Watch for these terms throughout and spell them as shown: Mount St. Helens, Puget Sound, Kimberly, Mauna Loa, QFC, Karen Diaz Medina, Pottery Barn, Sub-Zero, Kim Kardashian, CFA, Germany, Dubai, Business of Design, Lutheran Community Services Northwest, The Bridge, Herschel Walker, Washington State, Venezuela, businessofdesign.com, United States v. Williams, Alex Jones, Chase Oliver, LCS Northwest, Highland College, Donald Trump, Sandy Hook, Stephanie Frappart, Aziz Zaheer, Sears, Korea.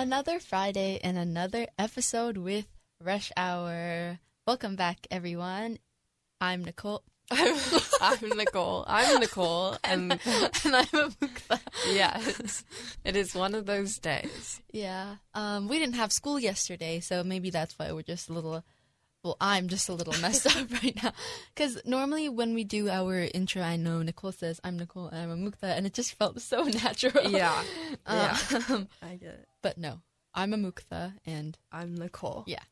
Another Friday and another episode with Rush Hour. Welcome back, everyone. I'm Nicole. I'm Nicole. And I'm Amukla. Yes. It is one of those days. Yeah. We didn't have school yesterday, so maybe that's why we're just a little... Well, I'm just a little messed up right now. Because normally when we do our intro, I know Nicole says, I'm Nicole and I'm Amukla, and it just felt so natural. Yeah. I get it. But no, I'm Amukla and... I'm Nicole. Yeah.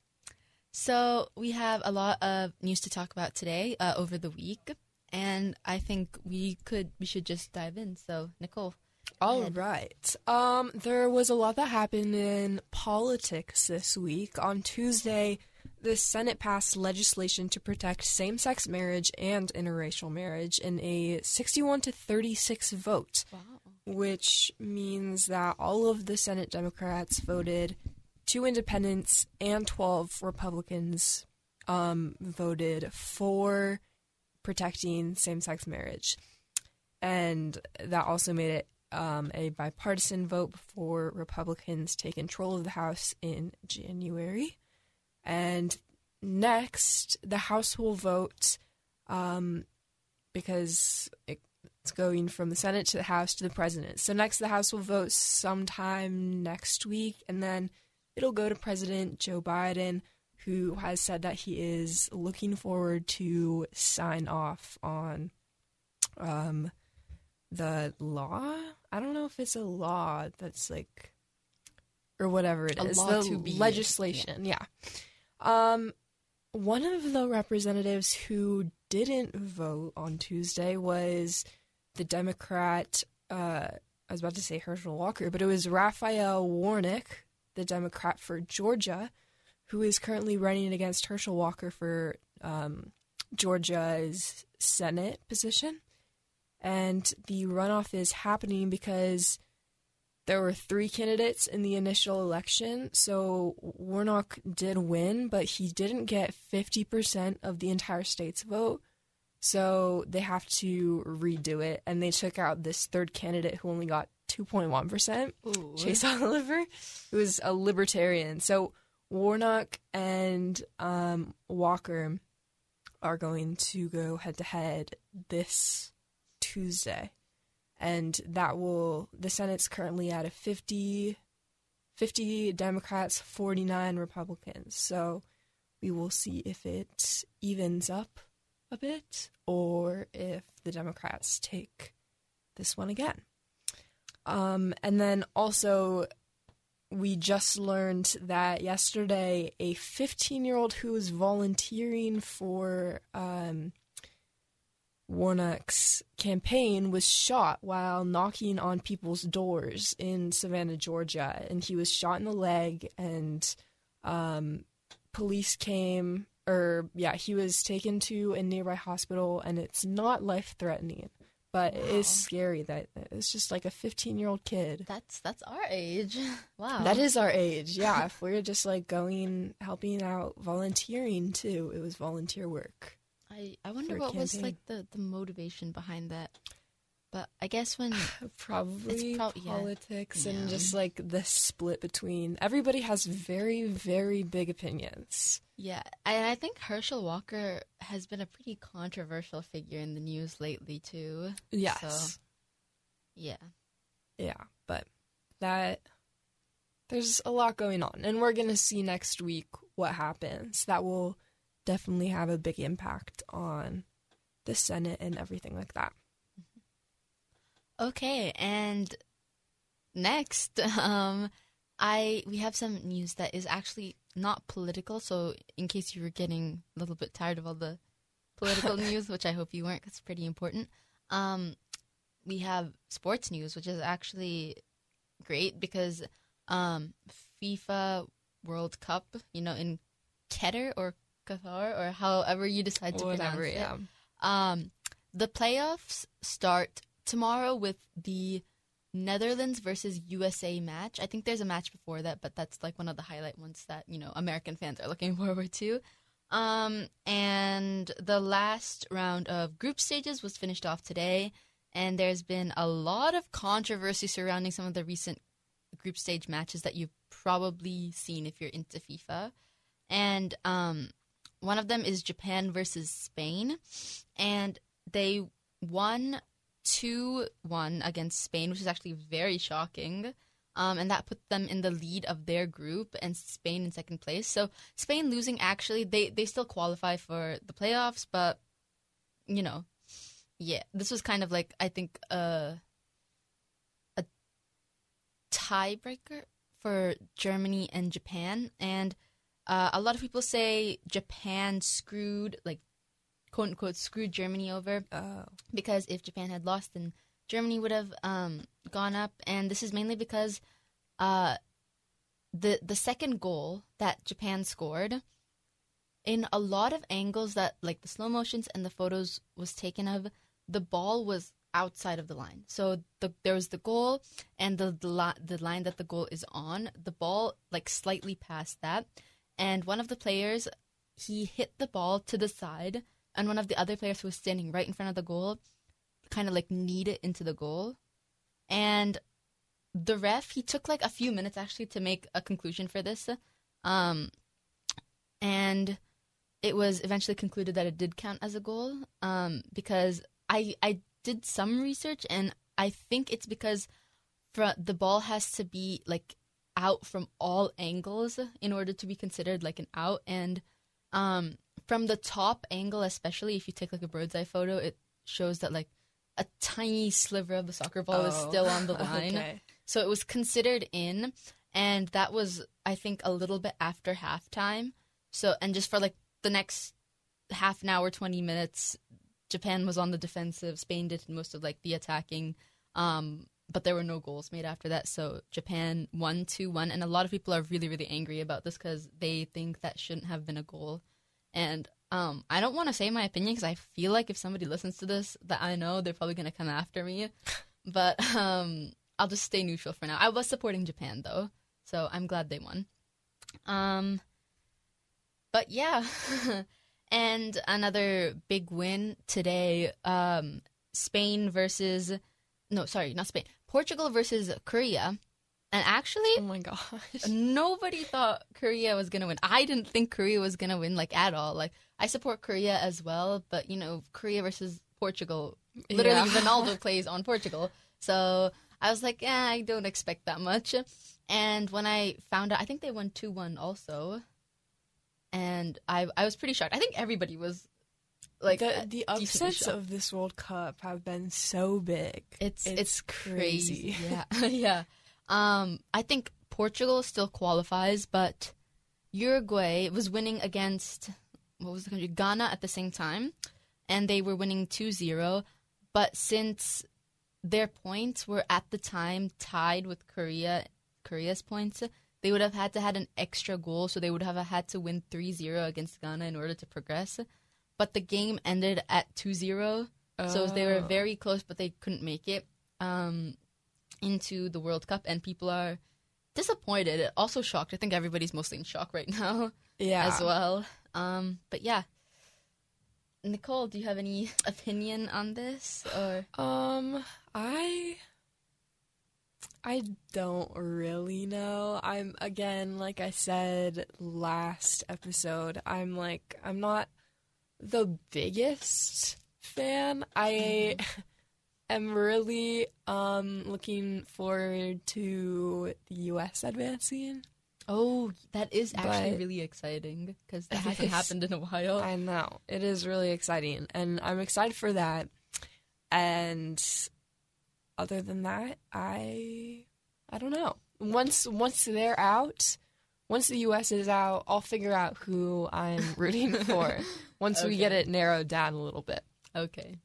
So we have a lot of news to talk about today over the week, and I think we should just dive in. So, Nicole. All right. There was a lot that happened in politics this week. On Tuesday... The Senate passed legislation to protect same-sex marriage and interracial marriage in a 61-36 vote, wow. Which means that all of the Senate Democrats voted, 2 independents and 12 Republicans voted for protecting same-sex marriage. And that also made it a bipartisan vote before Republicans take control of the House in January. And next, the House will vote because it's going from the Senate to the House to the President. So next, the House will vote sometime next week, and then it'll go to President Joe Biden, who has said that he is looking forward to sign off on the law. I don't know if it's a law that's like, or whatever it is, the legislation. Yeah. One of the representatives who didn't vote on Tuesday was the Democrat, I was about to say Herschel Walker, but it was Raphael Warnock, the Democrat for Georgia, who is currently running against Herschel Walker for Georgia's Senate position. And the runoff is happening because there were 3 candidates in the initial election, so Warnock did win, but he didn't get 50% of the entire state's vote, so they have to redo it. And they took out this 3rd candidate who only got 2.1%, Ooh. Chase Oliver, who was a libertarian. So Warnock and Walker are going to go head-to-head this Tuesday. And that will, the Senate's currently at a 50 Democrats, 49 Republicans. So we will see if it evens up a bit or if the Democrats take this one again. And then also, we just learned that yesterday a 15-year-old who was volunteering for... Warnock's campaign was shot while knocking on people's doors in Savannah, Georgia, and he was shot in the leg, and police came, he was taken to a nearby hospital, and it's not life-threatening, but wow. It is scary that it's just like a 15-year-old kid. That's our age. Wow. That is our age, yeah. If we're just like going, helping out, volunteering too, it was volunteer work. I wonder what campaign was like the motivation behind that. But I guess when... Probably politics, yeah. And just like the split between... Everybody has very, very big opinions. Yeah, and I think Herschel Walker has been a pretty controversial figure in the news lately too. Yes. So, yeah. Yeah, but that... There's a lot going on. And we're going to see next week what happens. That will... definitely have a big impact on the Senate and everything like that. Okay, and next, we have some news that is actually not political, so in case you were getting a little bit tired of all the political news, which I hope you weren't, 'cause it's pretty important, we have sports news, which is actually great because FIFA World Cup, in Qatar or Qatar, or however you decide to pronounce it. The playoffs start tomorrow with the Netherlands versus USA match. I think there's a match before that, but that's like one of the highlight ones that, American fans are looking forward to. And the last round of group stages was finished off today, and there's been a lot of controversy surrounding some of the recent group stage matches that you've probably seen if you're into FIFA. And one of them is Japan versus Spain. And they won 2-1 against Spain, which is actually very shocking. And that put them in the lead of their group and Spain in second place. So Spain losing, actually, they still qualify for the playoffs. But, you know, yeah, this was kind of like, I think, a tiebreaker for Germany and Japan. And a lot of people say Japan screwed, like, quote-unquote, screwed Germany over. Oh. Because if Japan had lost, then Germany would have gone up. And this is mainly because the second goal that Japan scored, in a lot of angles that, like, the slow motions and the photos was taken of, the ball was outside of the line. So there was the goal and the line that the goal is on. The ball, like, slightly past that. And one of the players, he hit the ball to the side. And one of the other players who was standing right in front of the goal kind of, like, kneed it into the goal. And the ref, he took, like, a few minutes, actually, to make a conclusion for this. And it was eventually concluded that it did count as a goal, because I did some research, and I think it's because the ball has to be, like, out from all angles in order to be considered, like, an out. And from the top angle, especially, if you take, like, a bird's eye photo, it shows that, like, a tiny sliver of the soccer ball is still on the line. Okay. So it was considered in, and that was, I think, a little bit after halftime. So, and just for, like, the next half an hour, 20 minutes, Japan was on the defensive. Spain did most of, like, the attacking, but there were no goals made after that. So Japan won 2-1, and a lot of people are really, really angry about this because they think that shouldn't have been a goal. And I don't want to say my opinion because I feel like if somebody listens to this that I know, they're probably going to come after me. But I'll just stay neutral for now. I was supporting Japan, though, so I'm glad they won. But yeah, and another big win today, Portugal versus Korea. And actually, oh my gosh, nobody thought Korea was going to win. I didn't think Korea was going to win, like, at all. Like, I support Korea as well, but, you know, Korea versus Portugal, literally, yeah. Ronaldo plays on Portugal. So I was like, I don't expect that much. And when I found out, I think they won 2-1 also. And I was pretty shocked. I think everybody was, like, the upsets of this World Cup have been so big. It's crazy. Yeah. Yeah. I think Portugal still qualifies, but Uruguay was winning against, what was the country? Ghana at the same time, and they were winning 2-0. But since their points were at the time tied with Korea's points, they would have had to had an extra goal, so they would have had to win 3-0 against Ghana in order to progress. But the game ended at 2-0, so they were very close, but they couldn't make it into the World Cup, and people are disappointed, also shocked. I think everybody's mostly in shock right now, as well. But yeah, Nicole, do you have any opinion on this, or? I don't really know. I'm, again, like I said last episode, I'm not the biggest fan. I'm really looking forward to the U.S. advancing. Oh, that is actually really exciting because that hasn't happened in a while. I know. It is really exciting, and I'm excited for that. And other than that, I don't know. Once they're out, once the U.S. is out, I'll figure out who I'm rooting for once we get it narrowed down a little bit. Okay.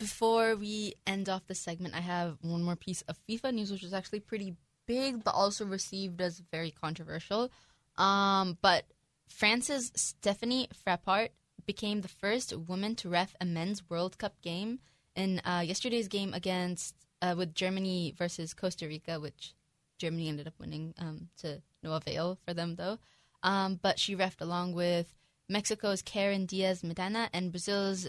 Before we end off the segment, I have one more piece of FIFA news, which is actually pretty big, but also received as very controversial. But France's Stephanie Frappart became the first woman to ref a men's World Cup game in yesterday's game against with Germany versus Costa Rica, which Germany ended up winning to no avail for them, though. But she refed along with Mexico's Karen Diaz Medina and Brazil's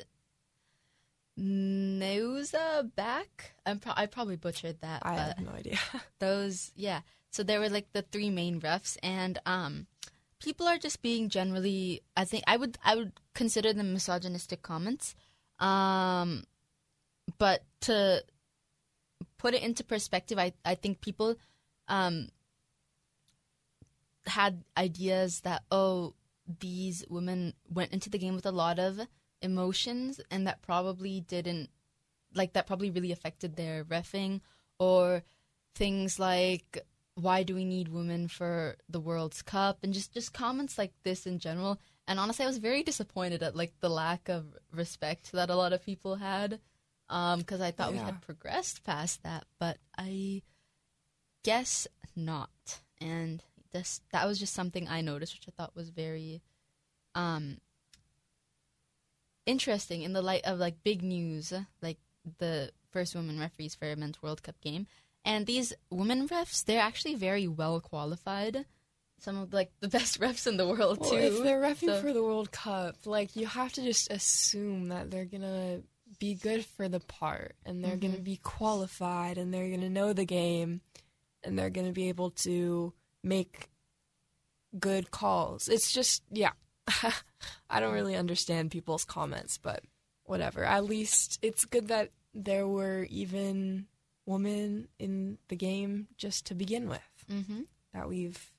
Mousaback? I probably butchered that. I have no idea. Those, yeah. So there were like the three main refs, and people are just being generally, I think I would consider them misogynistic comments. But to put it into perspective, I think people had ideas that, oh, these women went into the game with a lot of emotions, and that probably didn't, like, that probably really affected their reffing, or things like, why do we need women for the World's Cup, and just comments like this in general. And honestly, I was very disappointed at, like, the lack of respect that a lot of people had, because I thought we had progressed past that, but I guess not. And that was just something I noticed, which I thought was very interesting in the light of, like, big news, like the first women referees for a men's World Cup game. And these women refs, they're actually very well qualified. Some of, like, the best refs in the world, too. If they're reffing for the World Cup, like, you have to just assume that they're going to be good for the part, and they're going to be qualified, and they're going to know the game, and they're going to be able to make good calls. It's just, yeah. I don't really understand people's comments, but whatever. At least it's good that there were even women in the game just to begin with, that we've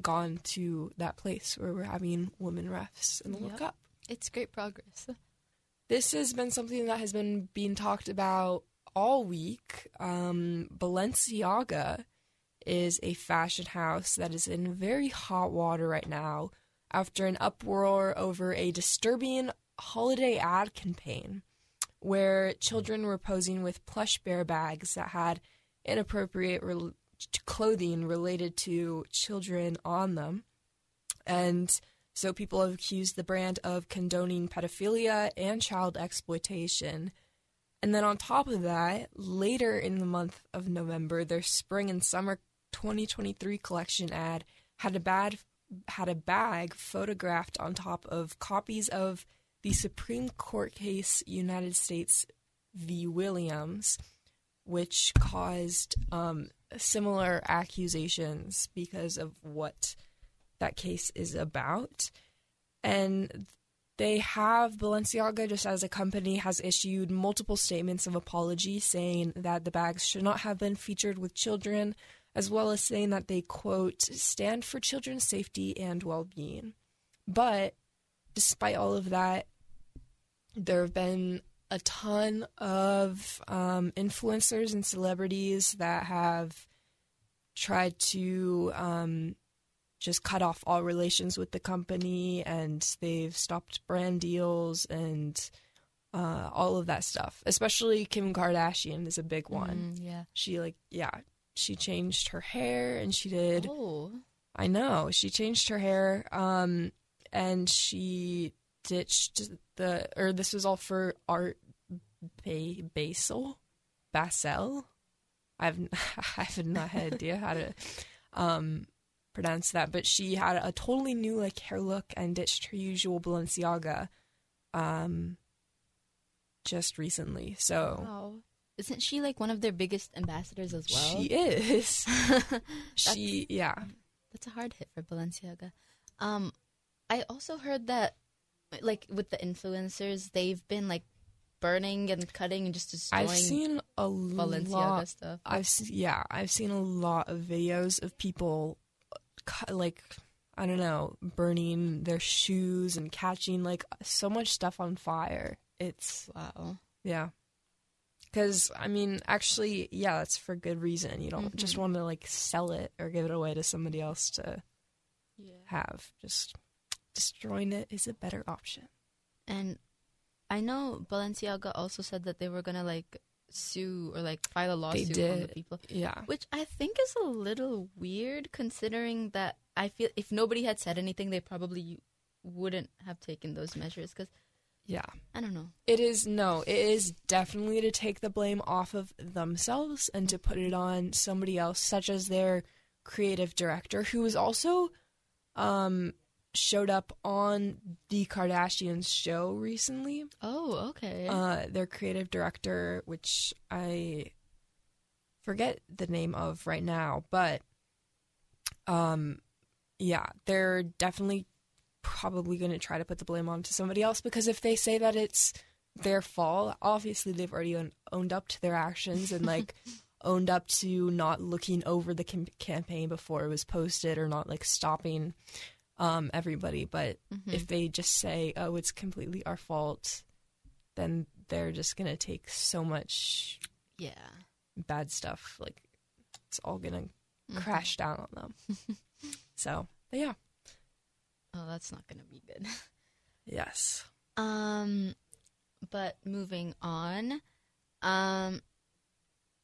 gone to that place where we're having women refs in the World Cup. It's great progress. This has been something that has been being talked about all week. Balenciaga is a fashion house that is in very hot water right now after an uproar over a disturbing holiday ad campaign where children were posing with plush bear bags that had inappropriate clothing related to children on them. And so people have accused the brand of condoning pedophilia and child exploitation. And then on top of that, later in the month of November, their spring and summer 2023 collection ad had a bag photographed on top of copies of the Supreme Court case United States v. Williams, which caused similar accusations because of what that case is about. And Balenciaga, just as a company, has issued multiple statements of apology saying that the bags should not have been featured with children, as well as saying that they, quote, stand for children's safety and well-being. But despite all of that, there have been a ton of influencers and celebrities that have tried to just cut off all relations with the company, and they've stopped brand deals and all of that stuff. Especially Kim Kardashian is a big one. She changed her hair, and she did. Oh. I know. She changed her hair, and she ditched the, or this was all for Art Basel. I have no idea how to pronounce that, but she had a totally new, like, hair look and ditched her usual Balenciaga just recently. So. Wow. Isn't she, like, one of their biggest ambassadors as well? She is. That's a hard hit for Balenciaga. I also heard that, like, with the influencers, they've been, like, burning and cutting and just destroying Balenciaga stuff. I've seen a lot of videos of people, like, I don't know, burning their shoes and catching, like, so much stuff on fire. It's, wow. Yeah. Because, I mean, actually, yeah, that's for good reason. You don't just want to, like, sell it or give it away to somebody else to have. Just destroying it is a better option. And I know Balenciaga also said that they were going to, like, sue or, like, file a lawsuit on the people. Yeah. Which I think is a little weird, considering that I feel if nobody had said anything, they probably wouldn't have taken those measures because... Yeah. I don't know. It is definitely to take the blame off of themselves and to put it on somebody else, such as their creative director, who is also showed up on the Kardashians show recently. Oh, okay. Their creative director, which I forget the name of right now, but yeah, they're definitely probably going to try to put the blame onto somebody else, because if they say that it's their fault, obviously they've already owned up to their actions and like owned up to not looking over the campaign before it was posted, or not like stopping everybody. But if they just say, oh, it's completely our fault, then they're just gonna take so much bad stuff, like it's all gonna crash down on them. So but yeah, oh, that's not gonna be good. Yes. But moving on,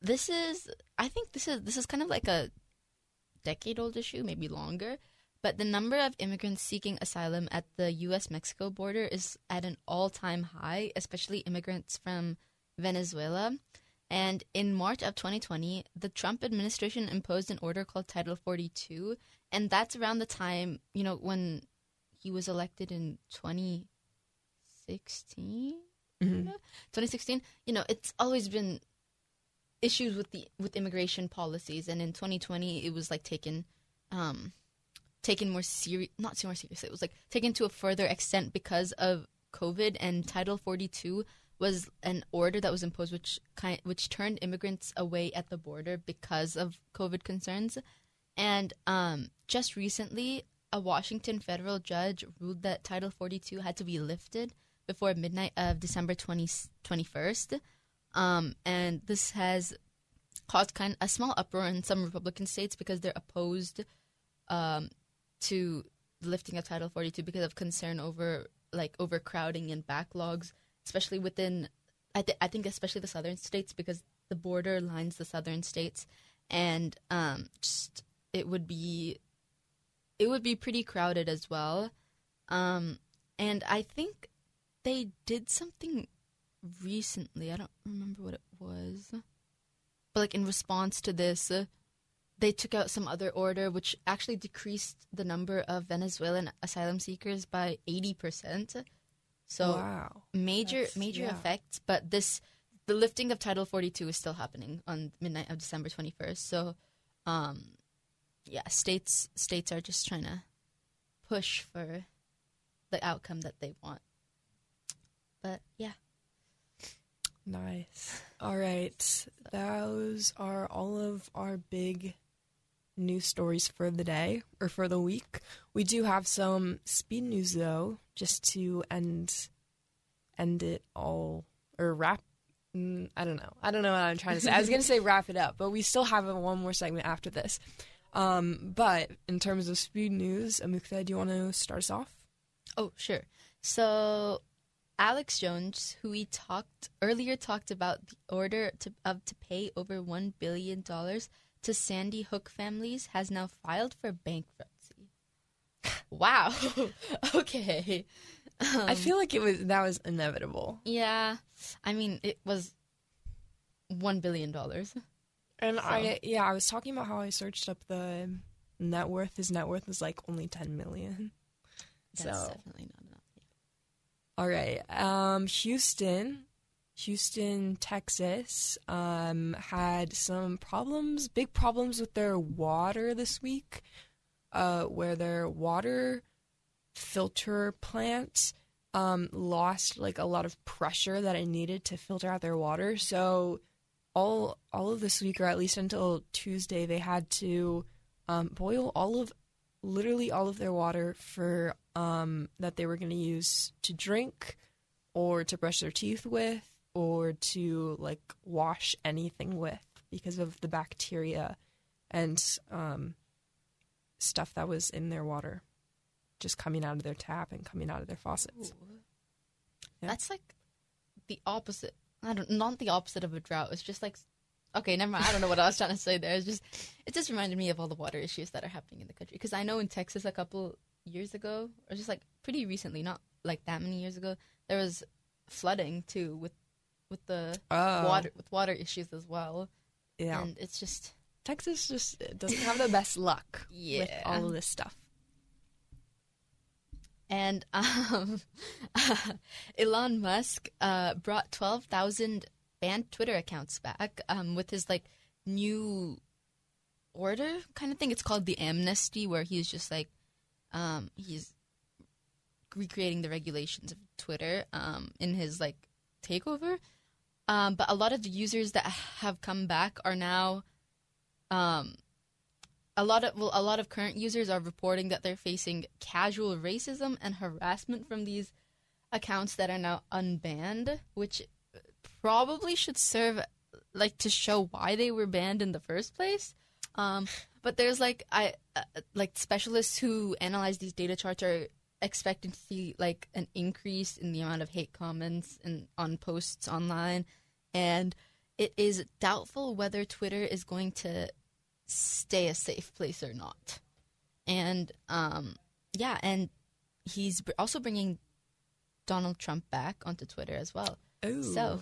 this is, I think this is kind of like a decade-old issue, maybe longer, but the number of immigrants seeking asylum at the U.S.-Mexico border is at an all-time high, especially immigrants from Venezuela. And in March of 2020, the Trump administration imposed an order called Title 42, and that's around the time, you know, when he was elected in 2016? 2016, you know, it's always been issues with immigration policies, and in 2020 it was like taken more serious, not so more serious. It was like taken to a further extent because of COVID, and Title 42 was an order that was imposed, which turned immigrants away at the border because of COVID concerns. And just recently, a Washington federal judge ruled that Title 42 had to be lifted before midnight of December 21st. And this has caused a small uproar in some Republican states because they're opposed to the lifting of Title 42 because of concern over like overcrowding and backlogs, especially within, I think especially the southern states, because the border lines the southern states, and just, it would be pretty crowded as well. And I think they did something recently, I don't remember what it was, but like in response to this, they took out some other order which actually decreased the number of Venezuelan asylum seekers by 80%. So wow. major effects. But the lifting of Title 42 is still happening on midnight of December 21st. So states are just trying to push for the outcome that they want. But yeah. Nice. All right. Those are all of our big news stories for the day, or for the week. We do have some speed news, though, just to end it all, or wrap. I don't know what I'm trying to say. I was going to say wrap it up, but we still have one more segment after this. But in terms of speed news, Amukta, do you want to start us off? Oh, sure. So Alex Jones, who we talked about the order to pay over $1 billion to Sandy Hook families, has now filed for bankruptcy. Wow. Okay. I feel like that was inevitable. Yeah. I mean, it was $1 billion. And so. I was talking about how I searched up the net worth. His net worth was like only $10 million. That's definitely not enough. All right, Houston, Texas, had some big problems with their water this week, where their water filter plant lost like a lot of pressure that it needed to filter out their water. So all of this week, or at least until Tuesday, they had to boil literally all of their water for that they were going to use to drink, or to brush their teeth with, or to like wash anything with, because of the bacteria and stuff that was in their water, just coming out of their tap and coming out of their faucets. Yeah. That's like the opposite. Not the opposite of a drought. It's just like, okay, never mind. I don't know what I was trying to say there. It just reminded me of all the water issues that are happening in the country. Because I know in Texas a couple years ago, or just like pretty recently, not like that many years ago, there was flooding too with water issues as well. Yeah, and it's just Texas just doesn't have the best luck with all of this stuff. And Elon Musk brought 12,000 banned Twitter accounts back with his like new order kind of thing. It's called the amnesty, where he's just like he's recreating the regulations of Twitter in his like takeover. But a lot of the users that have come back are now a lot of current users are reporting that they're facing casual racism and harassment from these accounts that are now unbanned, which probably should serve like to show why they were banned in the first place. But there's like specialists who analyze these data charts are expecting to see like an increase in the amount of hate comments and on posts online, and it is doubtful whether Twitter is going to stay a safe place or not. And and he's also bringing Donald Trump back onto Twitter as well. Oh, so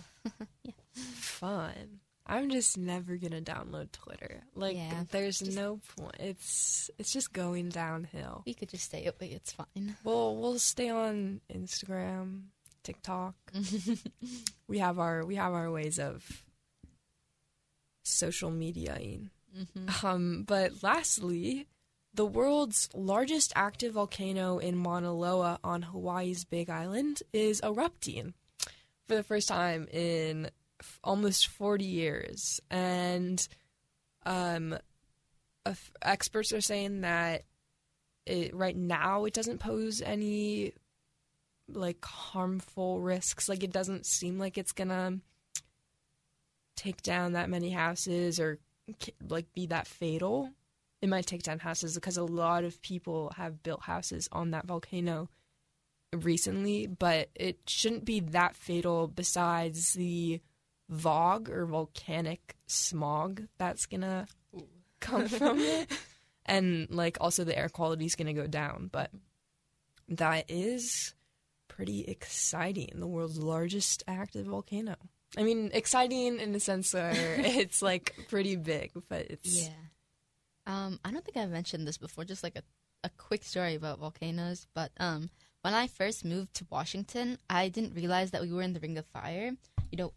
yeah, fun. I'm just never gonna download Twitter. Like, yeah, there's just no point. It's just going downhill. We could just stay away. It's fine. Well, we'll stay on Instagram, TikTok. We have our ways of social mediaing. Mm-hmm. But lastly, the world's largest active volcano in Mauna Loa on Hawaii's Big Island is erupting for the first time in almost 40 years. And experts are saying that right now it doesn't pose any like harmful risks. Like, it doesn't seem like it's going to take down that many houses or like be that fatal. It might take down houses because a lot of people have built houses on that volcano recently, but it shouldn't be that fatal besides the VOG or volcanic smog that's gonna come from it. And like also the air quality is gonna go down, but that is pretty exciting. The world's largest active volcano. I mean, exciting in the sense where it's like pretty big, but it's... Yeah. I don't think I've mentioned this before, just like a quick story about volcanoes, but when I first moved to Washington, I didn't realize that we were in the Ring of Fire. You know,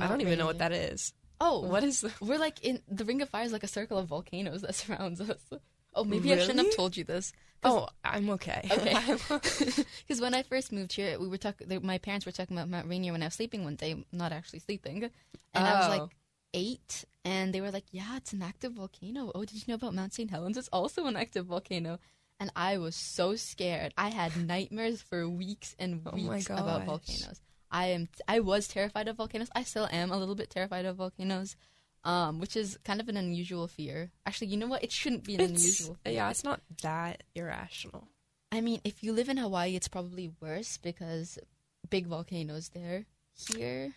I don't even know what that is. Oh, what is the... We're like in the Ring of Fire is like a circle of volcanoes that surrounds us. Oh, maybe really? I shouldn't have told you this. Oh, I'm okay. Okay. Because when I first moved here, we were my parents were talking about Mount Rainier when I was sleeping one day, not actually sleeping. And I was like 8, and they were like, yeah, it's an active volcano. Oh, did you know about Mount St. Helens? It's also an active volcano. And I was so scared. I had nightmares for weeks and weeks about volcanoes. I was terrified of volcanoes. I still am a little bit terrified of volcanoes. Which is kind of an unusual fear. Actually, you know what? It shouldn't be unusual fear. Yeah, it's not that irrational. I mean, if you live in Hawaii, it's probably worse because big volcanoes there. Here,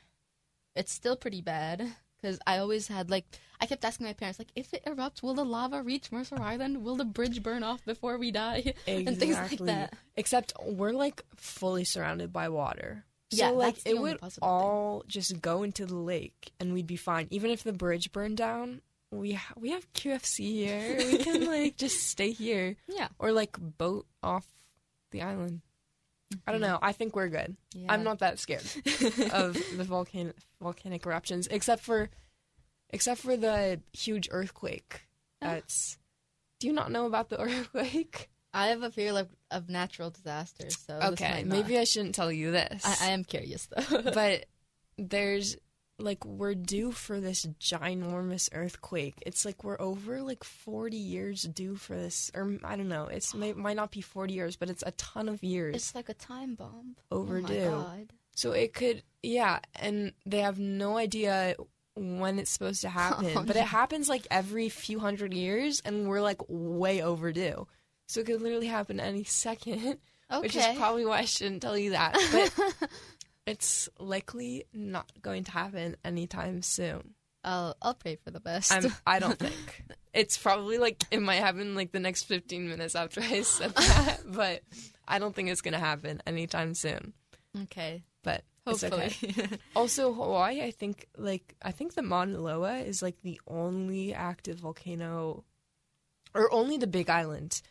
it's still pretty bad because I always had, like, I kept asking my parents, like, if it erupts, will the lava reach Mercer Island? Will the bridge burn off before we die? Exactly. And things like that. Except we're, like, fully surrounded by water. So, yeah, like, it would all just go into the lake, and we'd be fine. Even if the bridge burned down, we have QFC here. We can, like, just stay here. Yeah. Or, like, boat off the island. Mm-hmm. I don't know. I think we're good. Yeah. I'm not that scared of the volcanic eruptions, except for the huge earthquake. That's... Do you not know about the earthquake? I have a fear of natural disasters, so okay, maybe I shouldn't tell you this. I am curious, though. But there's, like, we're due for this ginormous earthquake. It's, like, we're over, like, 40 years due for this. Or, I don't know, it might not be 40 years, but it's a ton of years. It's like a time bomb. Overdue. Oh, my God. So it could, yeah, and they have no idea when it's supposed to happen. Oh, but it happens, like, every few hundred years, and we're, like, way overdue. So it could literally happen any second, okay, which is probably why I shouldn't tell you that. But it's likely not going to happen anytime soon. I'll pray for the best. I don't think. It's probably, like, it might happen, like, the next 15 minutes after I said that. But I don't think it's going to happen anytime soon. Okay. But hopefully. It's okay. Also, Hawaii, I think the Mauna Loa is, like, the only active volcano, or only the Big Island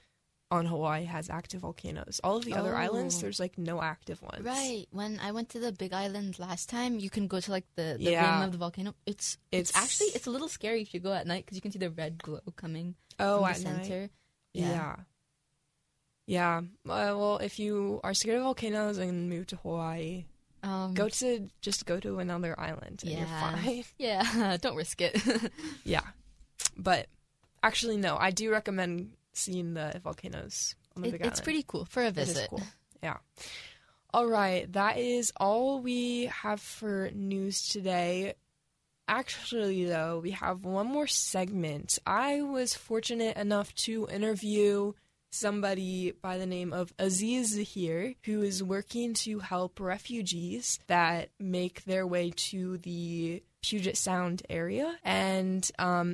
on Hawaii has active volcanoes. All of the other islands, there's like no active ones. Right. When I went to the Big Island last time, you can go to like the rim of the volcano. It's actually, it's a little scary if you go at night because you can see the red glow coming from the center. Night? Yeah. Well, if you are scared of volcanoes and move to Hawaii, go to another island and you're fine. Yeah, don't risk it. Yeah. But actually, no, I do recommend seeing the volcanoes on the Big Island. It's pretty cool for a visit. It is cool. Yeah. All right. That is all we have for news today. Actually, though, we have one more segment. I was fortunate enough to interview somebody by the name of Aziz Zaheer, who is working to help refugees that make their way to the Puget Sound area. And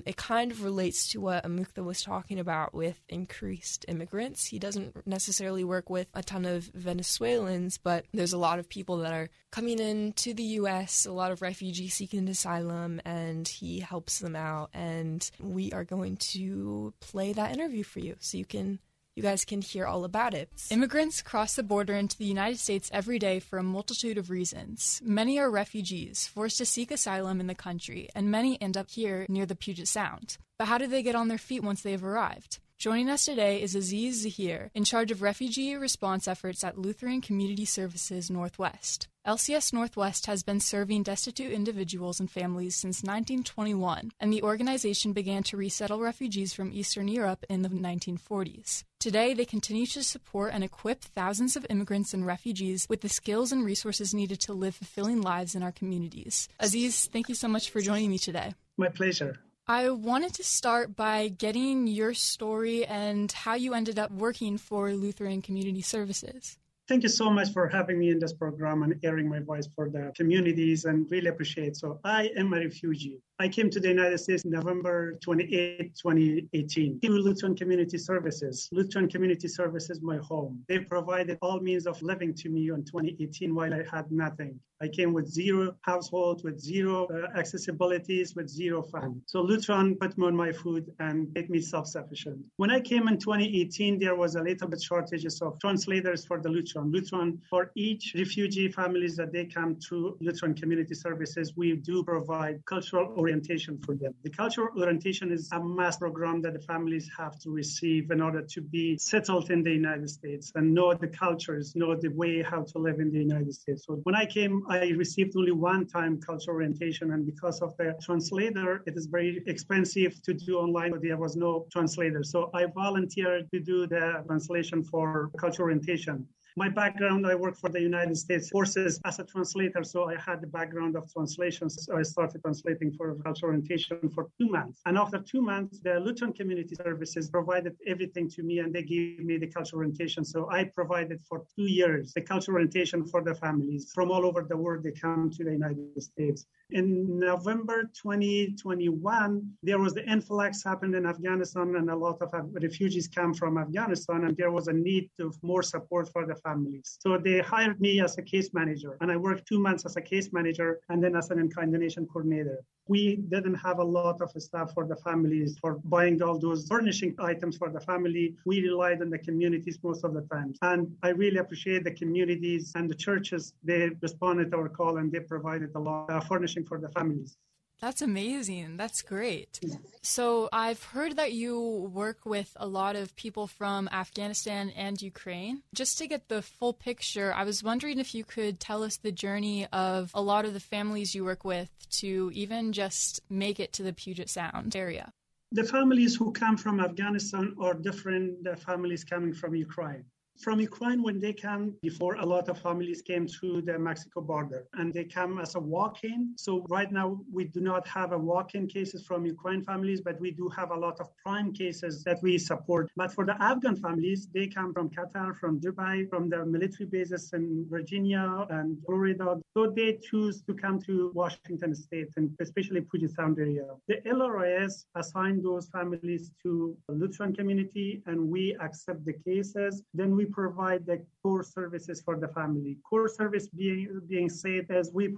it kind of relates to what Amukta was talking about with increased immigrants. He doesn't necessarily work with a ton of Venezuelans, but there's a lot of people that are coming into the U.S., a lot of refugees seeking asylum, and he helps them out. And we are going to play that interview for you so you guys can hear all about it. Immigrants cross the border into the United States every day for a multitude of reasons. Many are refugees, forced to seek asylum in the country, and many end up here near the Puget Sound. But how do they get on their feet once they have arrived? Joining us today is Aziz Zaheer, in charge of refugee response efforts at Lutheran Community Services Northwest. LCS Northwest has been serving destitute individuals and families since 1921, and the organization began to resettle refugees from Eastern Europe in the 1940s. Today, they continue to support and equip thousands of immigrants and refugees with the skills and resources needed to live fulfilling lives in our communities. Aziz, thank you so much for joining me today. My pleasure. I wanted to start by getting your story and how you ended up working for Lutheran Community Services. Thank you so much for having me in this program and airing my voice for the communities, and really appreciate it. So I am a refugee. I came to the United States November 28, 2018, to Lutheran Community Services. Lutheran Community Services, my home. They provided all means of living to me in 2018 while I had nothing. I came with zero household, with zero accessibilities, with zero fund. So Lutheran put me on my food and made me self-sufficient. When I came in 2018, there was a little bit shortages of translators for the Lutheran. For each refugee families that they come to Lutheran Community Services, we do provide cultural orientation for them. The cultural orientation is a mass program that the families have to receive in order to be settled in the United States and know the cultures, know the way how to live in the United States. So when I came, I received only one time cultural orientation, and because of the translator, it is very expensive to do online, but there was no translator. So I volunteered to do the translation for cultural orientation. My background, I work for the United States Forces as a translator, so I had the background of translations. So I started translating for cultural orientation for 2 months. And after 2 months, the Lutheran Community Services provided everything to me, and they gave me the cultural orientation. So I provided for 2 years the cultural orientation for the families from all over the world. They come to the United States. In November 2021, there was the influx happened in Afghanistan, and a lot of refugees come from Afghanistan, and there was a need of more support for the families. So they hired me as a case manager, and I worked 2 months as a case manager and then as an in-kind donation coordinator. We didn't have a lot of staff for the families, for buying all those furnishing items for the family. We relied on the communities most of the time. And I really appreciate the communities and the churches. They responded to our call, and they provided a lot of furnishing for the families. That's amazing. That's great. Yeah. So I've heard that you work with a lot of people from Afghanistan and Ukraine. Just to get the full picture, I was wondering if you could tell us the journey of a lot of the families you work with to even just make it to the Puget Sound area. The families who come from Afghanistan are different than families coming from Ukraine. From Ukraine, when they come, before a lot of families came through the Mexico border, and they come as a walk-in. So right now, we do not have a walk-in cases from Ukraine families, but we do have a lot of prime cases that we support. But for the Afghan families, they come from Qatar, from Dubai, from the military bases in Virginia and Florida. So they choose to come to Washington State, and especially Puget Sound area. The LRIS assigned those families to the Lutheran community, and we accept the cases. Then we provide the core services for the family. Core service being said as we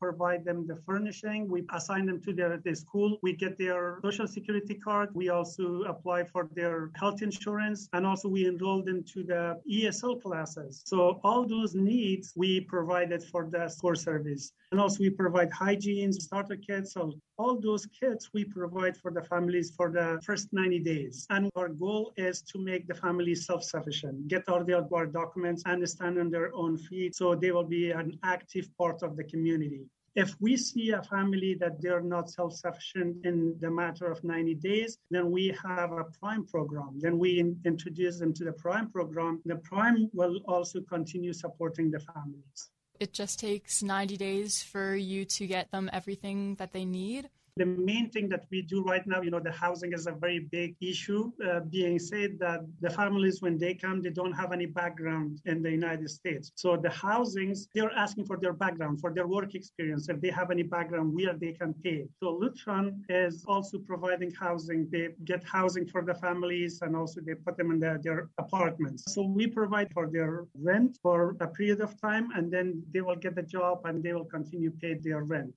provide them the furnishing, we assign them to the school, we get their social security card, we also apply for their health insurance, and also we enroll them to the ESL classes. So all those needs we provided for the core service. And also we provide hygiene, starter kits, so all those kits we provide for the families for the first 90 days. And our goal is to make the family self-sufficient, get all their documents and stand on their own feet so they will be an active part of the community. If we see a family that they're not self-sufficient in the matter of 90 days, then we have a prime program. Then we introduce them to the prime program. The prime will also continue supporting the families. It just takes 90 days for you to get them everything that they need. The main thing that we do right now, the housing is a very big issue, being said that the families, when they come, they don't have any background in the United States. So the housings, they're asking for their background, for their work experience, if they have any background, where they can pay. So Lutheran is also providing housing. They get housing for the families, and also they put them in their apartments. So we provide for their rent for a period of time, and then they will get the job and they will continue to pay their rent.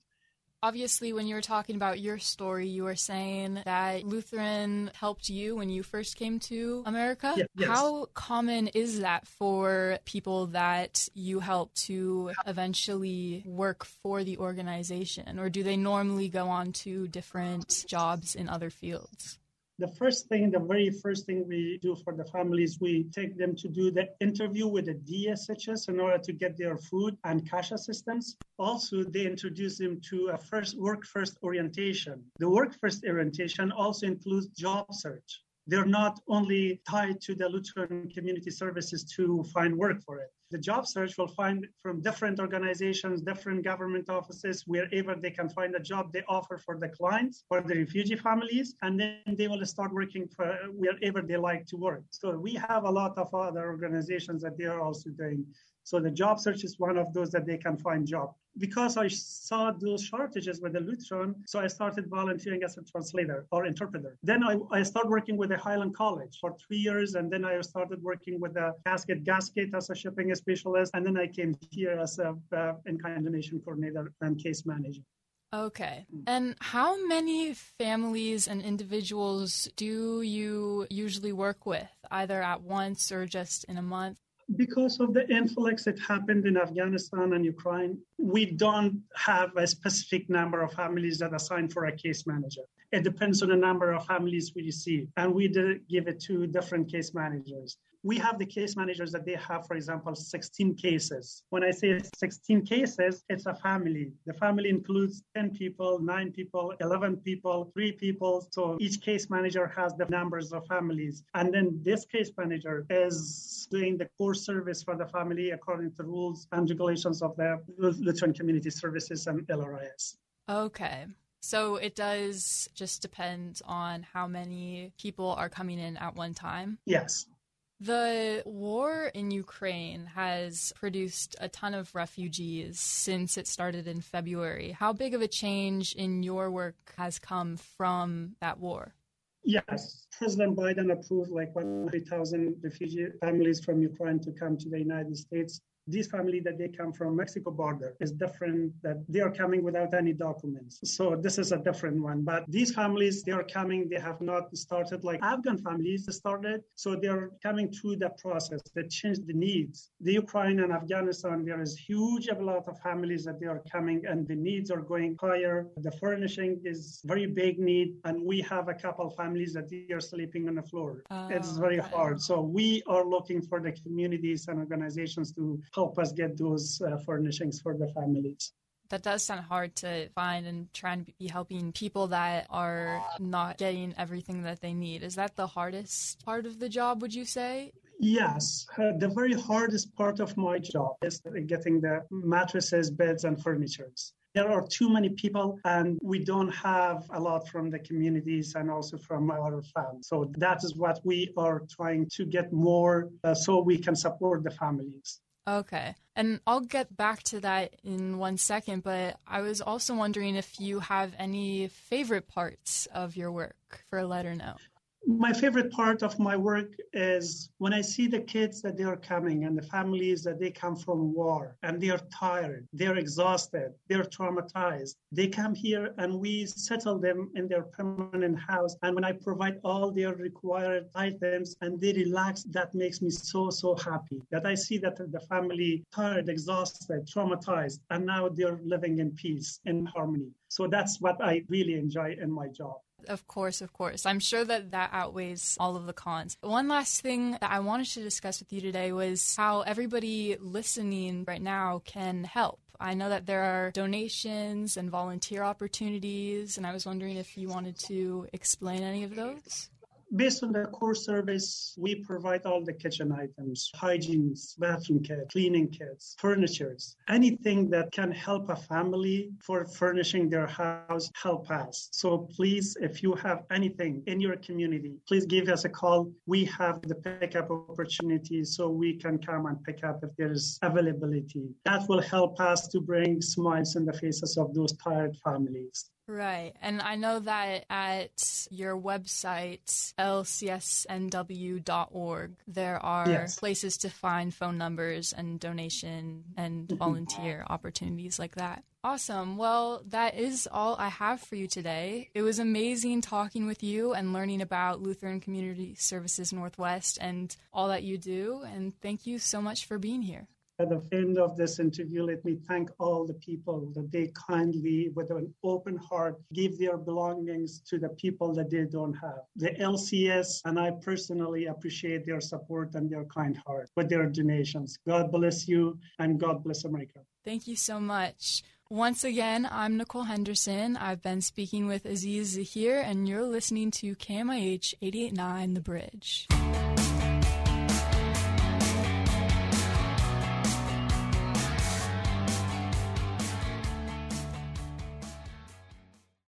Obviously, when you were talking about your story, you were saying that Lutheran helped you when you first came to America. Yeah, yes. How common is that for people that you help to eventually work for the organization? Or do they normally go on to different jobs in other fields? The very first thing we do for the families, we take them to do the interview with the DSHS in order to get their food and cash assistance. Also, they introduce them to a work first orientation. The work first orientation also includes job search. They're not only tied to the Lutheran Community Services to find work for it. The job search will find from different organizations, different government offices, wherever they can find a job they offer for the clients, for the refugee families, and then they will start working for wherever they like to work. So we have a lot of other organizations that they are also doing. So the job search is one of those that they can find job. Because I saw those shortages with the Lutheran, so I started volunteering as a translator or interpreter. Then I started working with the Highland College for 3 years, and then I started working with the gasket as a shipping specialist, and then I came here as a incarnation coordinator and case manager. Okay. And how many families and individuals do you usually work with, either at once or just in a month? Because of the influx that happened in Afghanistan and Ukraine, we don't have a specific number of families that assign for a case manager. It depends on the number of families we receive, and we give it to different case managers. We have the case managers that they have, for example, 16 cases. When I say 16 cases, it's a family. The family includes 10 people, 9 people, 11 people, 3 people. So each case manager has the numbers of families. And then this case manager is doing the core service for the family according to rules and regulations of the Lutheran Community Services and LRIS. Okay. So it does just depend on how many people are coming in at one time? Yes. The war in Ukraine has produced a ton of refugees since it started in February. How big of a change in your work has come from that war? Yes. President Biden approved 100,000 refugee families from Ukraine to come to the United States. These families that they come from Mexico border is different, that they are coming without any documents. So this is a different one. But these families, they are coming, they have not started like Afghan families started. So they're coming through the process that changed the needs. The Ukraine and Afghanistan, there is huge amount of families that they are coming and the needs are going higher. The furnishing is very big need. And we have a couple families that they are sleeping on the floor. It's very hard. So we are looking for the communities and organizations to help us get those furnishings for the families. That does sound hard to find and trying to be helping people that are not getting everything that they need. Is that the hardest part of the job, would you say? Yes. The very hardest part of my job is getting the mattresses, beds, and furniture. There are too many people, and we don't have a lot from the communities and also from our fans. So that is what we are trying to get more so we can support the families. Okay. And I'll get back to that in one second, but I was also wondering if you have any favorite parts of your work for Let Her Know. my favorite part of my work is when I see the kids that they are coming and the families that they come from war and they are tired, they're exhausted, they're traumatized. They come here and we settle them in their permanent house. And when I provide all their required items and they relax, that makes me so, so happy that I see that the family tired, exhausted, traumatized, and now they're living in peace, in harmony. So that's what I really enjoy in my job. Of course. I'm sure that outweighs all of the cons. One last thing that I wanted to discuss with you today was how everybody listening right now can help. I know that there are donations and volunteer opportunities, and I was wondering if you wanted to explain any of those. Based on the core service, we provide all the kitchen items, hygiene, bathroom kits, cleaning kits, furnitures, anything that can help a family for furnishing their house, help us. So please, if you have anything in your community, please give us a call. We have the pickup opportunity so we can come and pick up if there is availability. That will help us to bring smiles in the faces of those tired families. Right. And I know that at your website, lcsnw.org, there are places to find phone numbers and donation and volunteer opportunities like that. Awesome. Well, that is all I have for you today. It was amazing talking with you and learning about Lutheran Community Services Northwest and all that you do. And thank you so much for being here. At the end of this interview, let me thank all the people that they kindly, with an open heart, give their belongings to the people that they don't have. The LCS, and I personally appreciate their support and their kind heart with their donations. God bless you, and God bless America. Thank you so much. Once again, I'm Nicole Henderson. I've been speaking with Aziz Zaheer, and you're listening to KMIH 88.9 The Bridge.